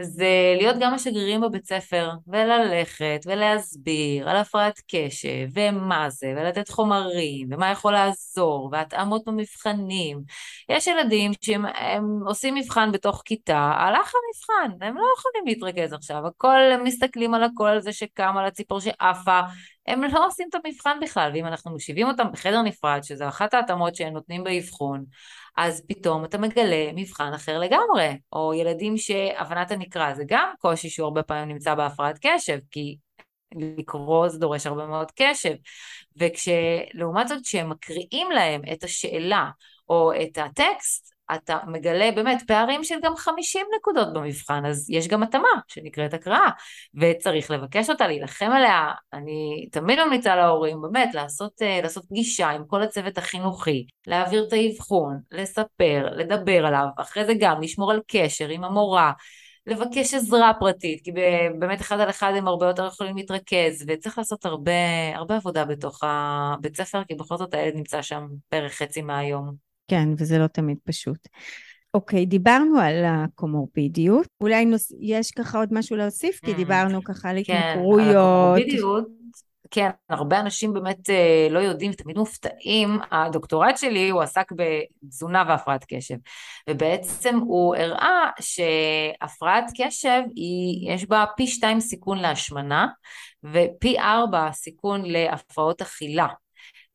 זה להיות גם השגרירים בבית ספר, וללכת, ולהסביר על הפרעת קשב, ומה זה, ולתת חומרים, ומה יכול לעזור, והתאמות במבחנים. יש ילדים שהם עושים מבחן בתוך כיתה, הלך המבחן, הם לא יכולים להתרכז עכשיו, הכל, הם מסתכלים על הכל, על זה שקם, על הציפור שעפה, הם לא עושים את המבחן בכלל, ואם אנחנו מושיבים אותם בחדר נפרד, שזה אחת ההתאמות שהם נותנים באבחון, אז פתאום אתה מגלה מבחן אחר לגמרי, או ילדים שהבנת הנקרא, זה גם קושי שהוא הרבה פעמים נמצא בהפרעת קשב, כי לקרוא זה דורש הרבה מאוד קשב, וכשלעומת זאת שהם מקריאים להם את השאלה, או את הטקסט, אתה מגלה באמת פערים של גם חמישים נקודות במבחן, אז יש גם התאמה שנקראת הקראה, וצריך לבקש אותה, להילחם עליה. אני תמיד ממליצה להורים באמת לעשות, לעשות פגישה עם כל הצוות החינוכי, להעביר את האבחון, לספר, לדבר עליו, אחרי זה גם לשמור על קשר עם המורה, לבקש עזרה פרטית, כי באמת אחד על אחד הם הרבה יותר יכולים להתרכז, וצריך לעשות הרבה, הרבה עבודה בתוך הבית ספר, כי בכל זאת הילד נמצא שם בערך חצי מהיום. כן, וזה לא תמיד פשוט. אוקיי, דיברנו על הקומורבידיות. אולי נוס... יש ככה עוד משהו להוסיף, כי דיברנו ככה על התמכרויות. כן, על הקומורבידיות. כן, הרבה אנשים באמת אה, לא יודעים, תמיד מופתעים. הדוקטורט שלי הוא עסק בתזונה והפרעת קשב. ובעצם הוא הראה שהפרעת קשב, היא, יש בה פי שתיים סיכון להשמנה, ופי ארבע סיכון להפרעות אכילה.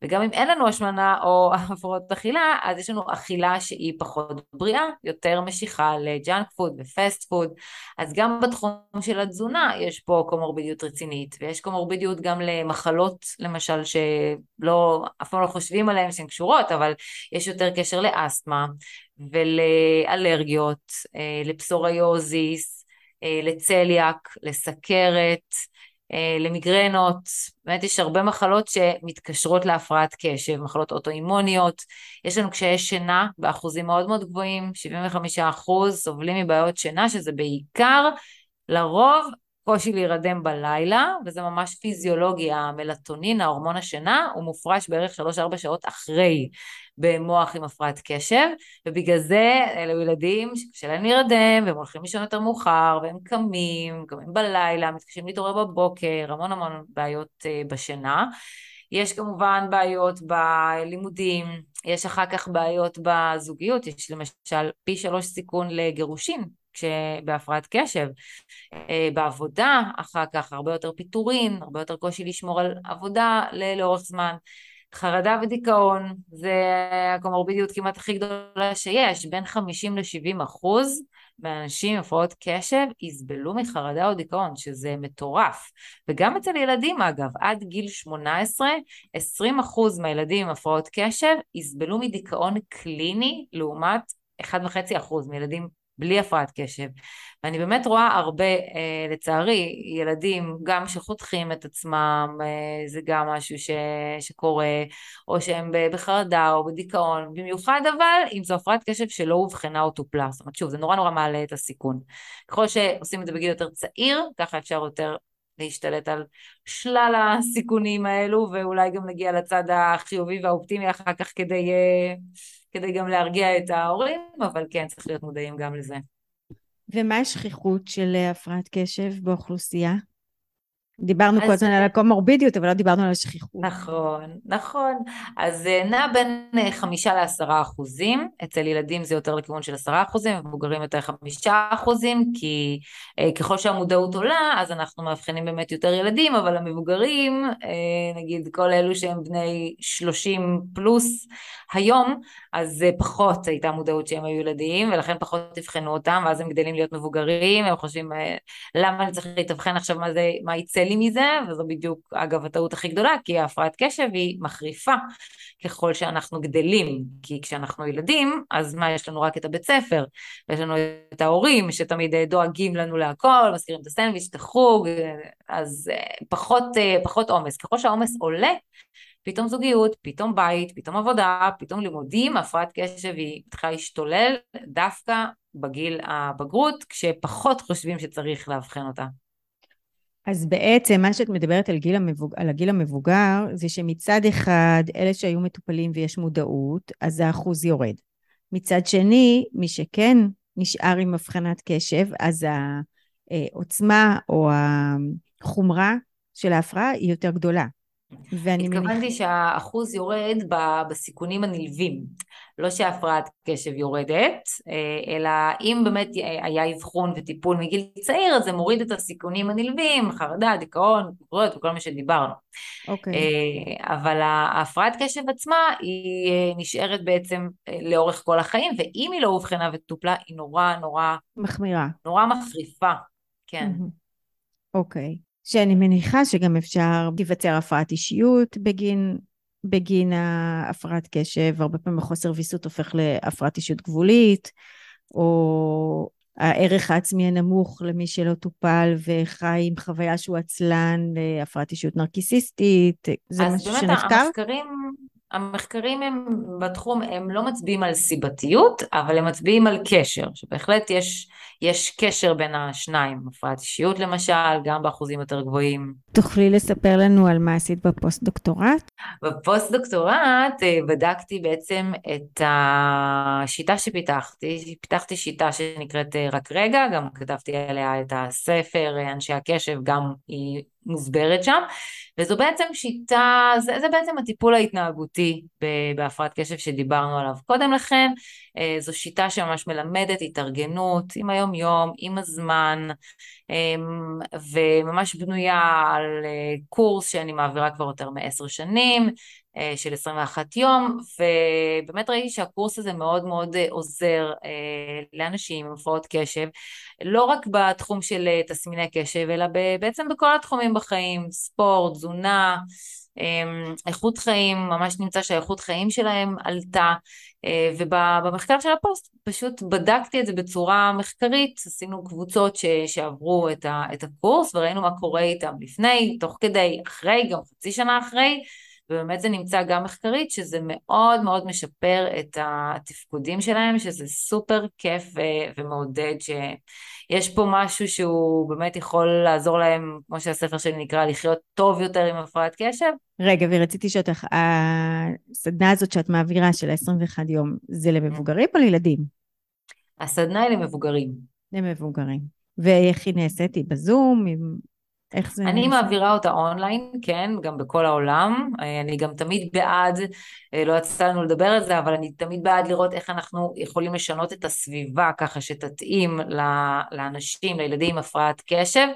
וגם אם אין לנו השמנה או הפרעות אכילה, אז יש לנו אכילה שהיא פחות בריאה, יותר משיכה לג'אנק פוד ופסט פוד, אז גם בתחום של התזונה יש פה קומורבידיות רצינית, ויש קומורבידיות גם למחלות, למשל, שלא, אף פעם לא חושבים עליהן שהן קשורות, אבל יש יותר קשר לאסתמה, ולאלרגיות, לפסוריוזיס, לצליאק, לסכרת, למיגרנות, באמת יש הרבה מחלות שמתקשרות להפרעת קשב, מחלות אוטואימוניות, יש לנו קשיי שינה באחוזים מאוד מאוד גבוהים, שבעים וחמישה אחוז סובלים מבעיות שינה, שזה בעיקר לרוב קושי להירדם בלילה, וזה ממש פיזיולוגיה, המלטונין, ההורמון השינה, הוא מופרש בערך שלוש ארבע שעות אחרי במוח עם הפרעת קשב, ובגלל זה אלו ילדים שלהם להירדם, והם הולכים לישון יותר מאוחר, והם קמים, קמים בלילה, מתקשים להתעורר בבוקר, המון המון בעיות בשינה, יש כמובן בעיות בלימודים, יש אחר כך בעיות בזוגיות, יש למשל פי שלוש סיכון לגירושין, שבהפרעת קשב, בעבודה, אחר כך הרבה יותר פיטורין, הרבה יותר קושי לשמור על עבודה לאורך זמן, חרדה ודיכאון, זה הקומורבידיות כמעט הכי גדולה שיש, בין חמישים ל-שבעים אחוז מהאנשים עם הפרעות קשב יסבלו מחרדה או דיכאון, שזה מטורף, וגם אצל ילדים אגב, עד גיל שמונה עשרה, עשרים אחוז מהילדים עם הפרעות קשב יסבלו מדיכאון קליני, לעומת אחד וחצי אחוז מילדים בלי הפרעת קשב, ואני באמת רואה הרבה, אה, לצערי, ילדים גם שחותכים את עצמם, אה, זה גם משהו ש... שקורה, או שהם בחרדה או בדיכאון, במיוחד אבל אם זו הפרעת קשב שלא הובחנה או טופלה, זאת אומרת שוב, זה נורא נורא מעלה את הסיכון, ככל שעושים את זה בגיל יותר צעיר, ככה אפשר יותר להשתלט על שלל הסיכונים האלו, ואולי גם נגיע לצד החיובי והאופטימי אחר כך כדי... אה... כדי גם להרגיע את ההורים, אבל כן, צריך להיות מודעים גם לזה. ומה השכיחות של הפרעת קשב באוכלוסייה? דיברנו כל הזמן על הקומורבידיות, אבל לא דיברנו על השכיחות. נכון, נכון. אז נע בין חמישה לעשרה אחוזים, אצל ילדים זה יותר לכיוון של עשרה אחוזים, מבוגרים יותר חמישה אחוזים, כי ככל שהמודעות עולה, אז אנחנו מאבחנים באמת יותר ילדים, אבל המבוגרים, נגיד כל אלו שהם בני שלושים פלוס היום, אז פחות הייתה מודעות שהם היו ילדים, ולכן פחות תבחנו אותם, ואז הם גדלים להיות מבוגרים, הם חושבים, למה אני צריך להתבחן עכשיו מה זה, מה יצא לי, לי מזה, וזו בדיוק, אגב, הטעות הכי גדולה, כי ההפרעת קשב היא מחריפה ככל שאנחנו גדלים, כי כשאנחנו ילדים, אז מה, יש לנו רק את הבית ספר, ויש לנו את ההורים, שתמיד דואגים לנו להכל, מזכירים את הסנדוויץ', את החוג, אז פחות, פחות עומס. ככל שהעומס עולה, פתאום זוגיות, פתאום בית, פתאום עבודה, פתאום לימודים, הפרעת קשב היא מתחילה להשתולל דווקא בגיל הבגרות, כשפחות חושבים שצריך להבחן אותה. אז בעצם מה שאת מדברת על, גיל המבוג... על הגיל המבוגר, זה שמצד אחד אלה שהיו מטופלים ויש מודעות, אז האחוז יורד. מצד שני, מי שכן נשאר עם הבחנת קשב, אז העוצמה או החומרה של ההפרעה היא יותר גדולה. התכוונתי שהאחוז יורד בסיכונים הנלווים, לא שההפרעת קשב יורדת, אלא אם באמת היה אבחון וטיפול מגיל צעיר, אז זה מוריד את הסיכונים הנלווים, חרדה, דיכאון, בגרויות וכל מה שדיברנו. אבל ההפרעת קשב עצמה היא נשארת בעצם לאורך כל החיים, ואם היא לא אובחנה וטופלה, היא נורא נורא מחמירה, נורא מחריפה. כן. אוקיי. שאני מניחה שגם אפשר להיווצר הפרעת אישיות בגין, בגין ההפרעת קשב, הרבה פעמים חוסר ויסות הופך להפרעת אישיות גבולית, או הערך העצמי הנמוך למי שלא טופל וחי עם חוויה שהוא עצלן, להפרעת אישיות נרקיסיסטית, זה משהו שנחקר? אז באמת המחקרים, המחקרים הם בתחום, הם לא מצביעים על סיבתיות, אבל הם מצביעים על קשר, שבהחלט יש, יש קשר בין השניים, הפרעת אישיות למשל, גם באחוזים יותר גבוהים. תוכלי לספר לנו על מה עשית בפוסט-דוקטורט? בפוסט-דוקטורט בדקתי בעצם את השיטה שפיתחתי, פיתחתי שיטה שנקראת רק רגע, גם כתבתי עליה את הספר, אנשי הקשב, גם היא מוסברת שם, וזו בעצם שיטה, זה, זה בעצם הטיפול ההתנהגותי בהפרעת קשב שדיברנו עליו קודם לכן, זו שיטה שממש מלמדת התארגנות עם היום יום, עם הזמן, וממש בנויה על קורס שאני מעבירה כבר יותר מעשר שנים, של עשרים ואחד יום, ובאמת ראיתי שהקורס הזה מאוד מאוד עוזר לאנשים עם הפרעות קשב, לא רק בתחום של תסמיני קשב, אלא בעצם בכל התחומים בחיים, ספורט, תזונה, איכות חיים, ממש נמצא שהאיכות חיים שלהם עלתה, ובמחקר של הפוסט פשוט בדקתי את זה בצורה מחקרית, עשינו קבוצות ש, שעברו את, ה, את הקורס, וראינו מה קורה איתם לפני, תוך כדי, אחרי, גם חצי שנה אחרי, ובאמת זה נמצא גם מחקרית, שזה מאוד מאוד משפר את התפקודים שלהם, שזה סופר כיף ו- ומעודד, שיש פה משהו שהוא באמת יכול לעזור להם, כמו שהספר שלי נקרא, לחיות טוב יותר עם הפרעת קשב. רגע, ורציתי שאותך, הסדנה הזאת שאת מעבירה של עשרים ואחד יום, זה למבוגרים או לילדים? הסדנה היא למבוגרים. למבוגרים. ואיך היא נעשית? היא בזום? היא... אני מעבירה אותה אונליין, כן, גם בכל העולם, אני גם תמיד בעד, לא יצא לנו לדבר על זה, אבל אני תמיד בעד לראות איך אנחנו יכולים לשנות את הסביבה, ככה שתתאים לאנשים, לילדים עם הפרעת קשב,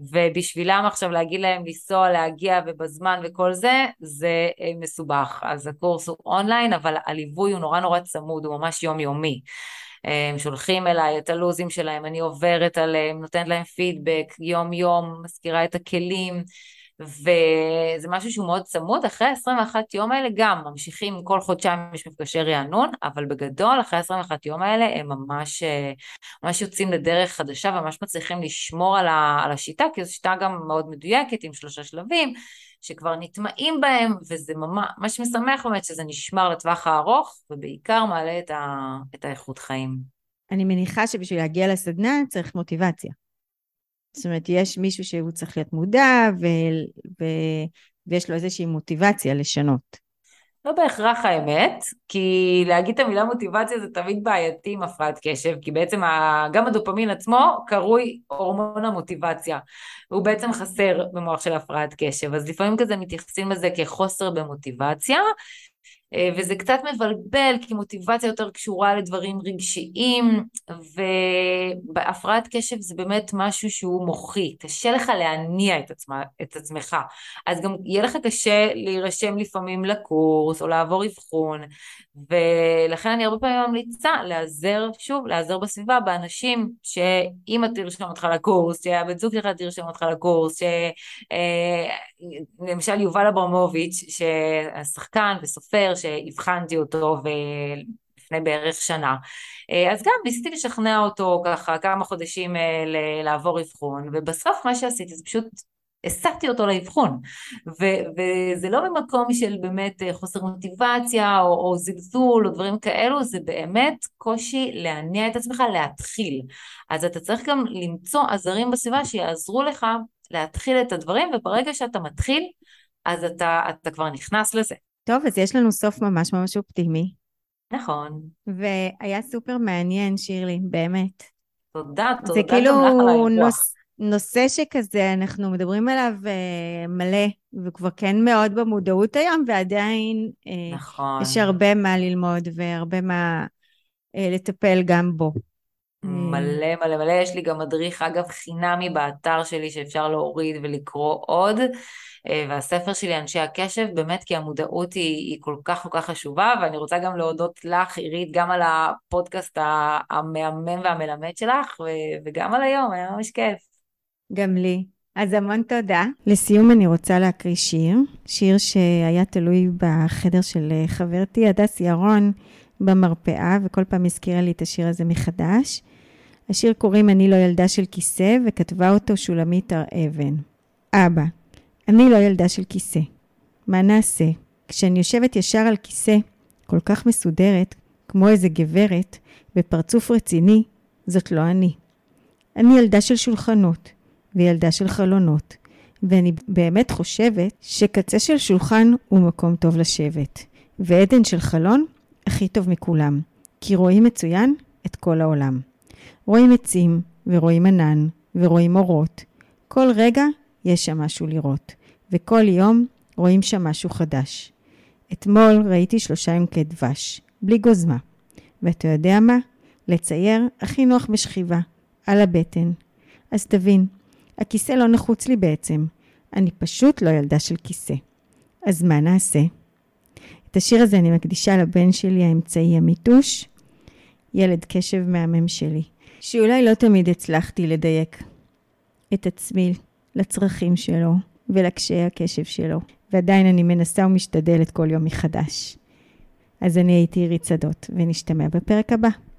ובשבילם עכשיו להגיד להם לנסוע, להגיע ובזמן וכל זה, זה מסובך, אז הקורס הוא אונליין, אבל הליווי הוא נורא נורא צמוד, הוא ממש יומיומי. הם שולחים אליי את הלוזים שלהם, אני עוברת עליהם, נותנת להם פידבק, יום יום, מזכירה את הכלים, וזה משהו שהוא מאוד צמוד, אחרי עשרים ואחד יום האלה גם, ממשיכים כל חודשיים יש מפגשי רענון, אבל בגדול, אחרי עשרים ואחד יום האלה, הם ממש, ממש יוצאים לדרך חדשה, וממש מצליחים לשמור על, ה, על השיטה, כי זו שיטה גם מאוד מדויקת, עם שלושה שלבים, שכבר נטמעים בהם, וזה ממש משמח באמת שזה נשמר לטווח הארוך, ובעיקר מעלה את, ה... את האיכות חיים. אני מניחה שבשביל להגיע לסדנה צריך מוטיבציה. זאת אומרת, יש מישהו שהוא צריך להיות מודע, ו... ו... ויש לו איזושהי מוטיבציה לשנות. לא בהכרח האמת, כי להגיד את המילה מוטיבציה זה תמיד בעייתי עם הפרעת קשב, כי בעצם גם הדופמין עצמו קרוי הורמון המוטיבציה, הוא בעצם חסר במוח של הפרעת קשב, אז לפעמים כזה מתייחסים לזה כחוסר במוטיבציה, וזה קצת מבלבל, כי מוטיבציה יותר קשורה לדברים רגשיים, ובהפרעת קשב זה באמת משהו שהוא מוחי, קשה לך להניע את, עצמה, את עצמך, אז גם יהיה לך קשה להירשם לפעמים לקורס, או לעבור אבחון, ולכן אני הרבה פעמים ממליצה לעזר, שוב, לעזר בסביבה, באנשים שאמא תרשום אותך לקורס, שהבן זוג שלך תרשום אותך לקורס, למשל יובל אברמוביץ', שהשחקן וסופר שהבחנתי אותו ו... לפני בערך שנה. אז גם ניסיתי לשכנע אותו ככה כמה חודשים לעבור אבחון, ובסוף מה שעשיתי זה פשוט הסעתי אותו לאבחון, ו- וזה לא במקום של באמת חוסר מוטיבציה, או, או זלזול, או דברים כאלו, זה באמת קושי להניע את עצמך, להתחיל. אז אתה צריך גם למצוא עזרים בסביבה שיעזרו לך להתחיל את הדברים, וברגע שאתה מתחיל, אז אתה, אתה כבר נכנס לזה. טוב, אז יש לנו סוף ממש ממש אופטימי. נכון. והיה סופר מעניין, שירלי, באמת. תודה, תודה. זה כאילו נוס, נושא שכזה, אנחנו מדברים עליו uh, מלא, וכבר כן מאוד במודעות היום, ועדיין uh, נכון. יש הרבה מה ללמוד, והרבה מה uh, לטפל גם בו. מלא מלא מלא, יש לי גם מדריך אגב חינמי באתר שלי שאפשר להוריד ולקרוא עוד, והספר שלי אנשי הקשב, באמת כי המודעות היא, היא כל כך כל כך חשובה, ואני רוצה גם להודות לך עירית גם על הפודקאסט המאמן והמלמד שלך, וגם על היום, היה ממש כיף. גם לי, אז המון תודה. לסיום אני רוצה להקריא שיר, שיר שהיה תלוי בחדר של חברתי הדס ירון במרפאה, וכל פעם הזכירה לי את השיר הזה מחדש. השיר קוראים אני לא ילדה של כיסא, וכתבה אותו שולמית הר-אבן. אבא, אני לא ילדה של כיסא. מה נעשה? כשאני יושבת ישר על כיסא, כל כך מסודרת, כמו איזה גברת, בפרצוף רציני, זאת לא אני. אני ילדה של שולחנות, וילדה של חלונות, ואני באמת חושבת שקצה של שולחן הוא מקום טוב לשבת, ועדן של חלון הכי טוב מכולם, כי רואים מצוין את כל העולם. רואים עצים, ורואים ענן, ורואים אורות. כל רגע יש שם משהו לראות, וכל יום רואים שם משהו חדש. אתמול ראיתי שלושה יונקי דבש, בלי גוזמה. ואתה יודע מה? לצייר הכי נוח בשכיבה, על הבטן. אז תבין, הכיסא לא נחוץ לי בעצם. אני פשוט לא ילדה של כיסא. אז מה נעשה? את השיר הזה אני מקדישה לבן שלי, האמצעי המיתוש, ילד קשב מהמם שלי, שאולי לא תמיד הצלחתי לדייק את עצמי לצרכים שלו ולקשי הקשב שלו, ועדיין אני מנסה ומשתדלת כל יום מחדש. אז אני הייתי ריצדות, ונשתמע בפרק הבא.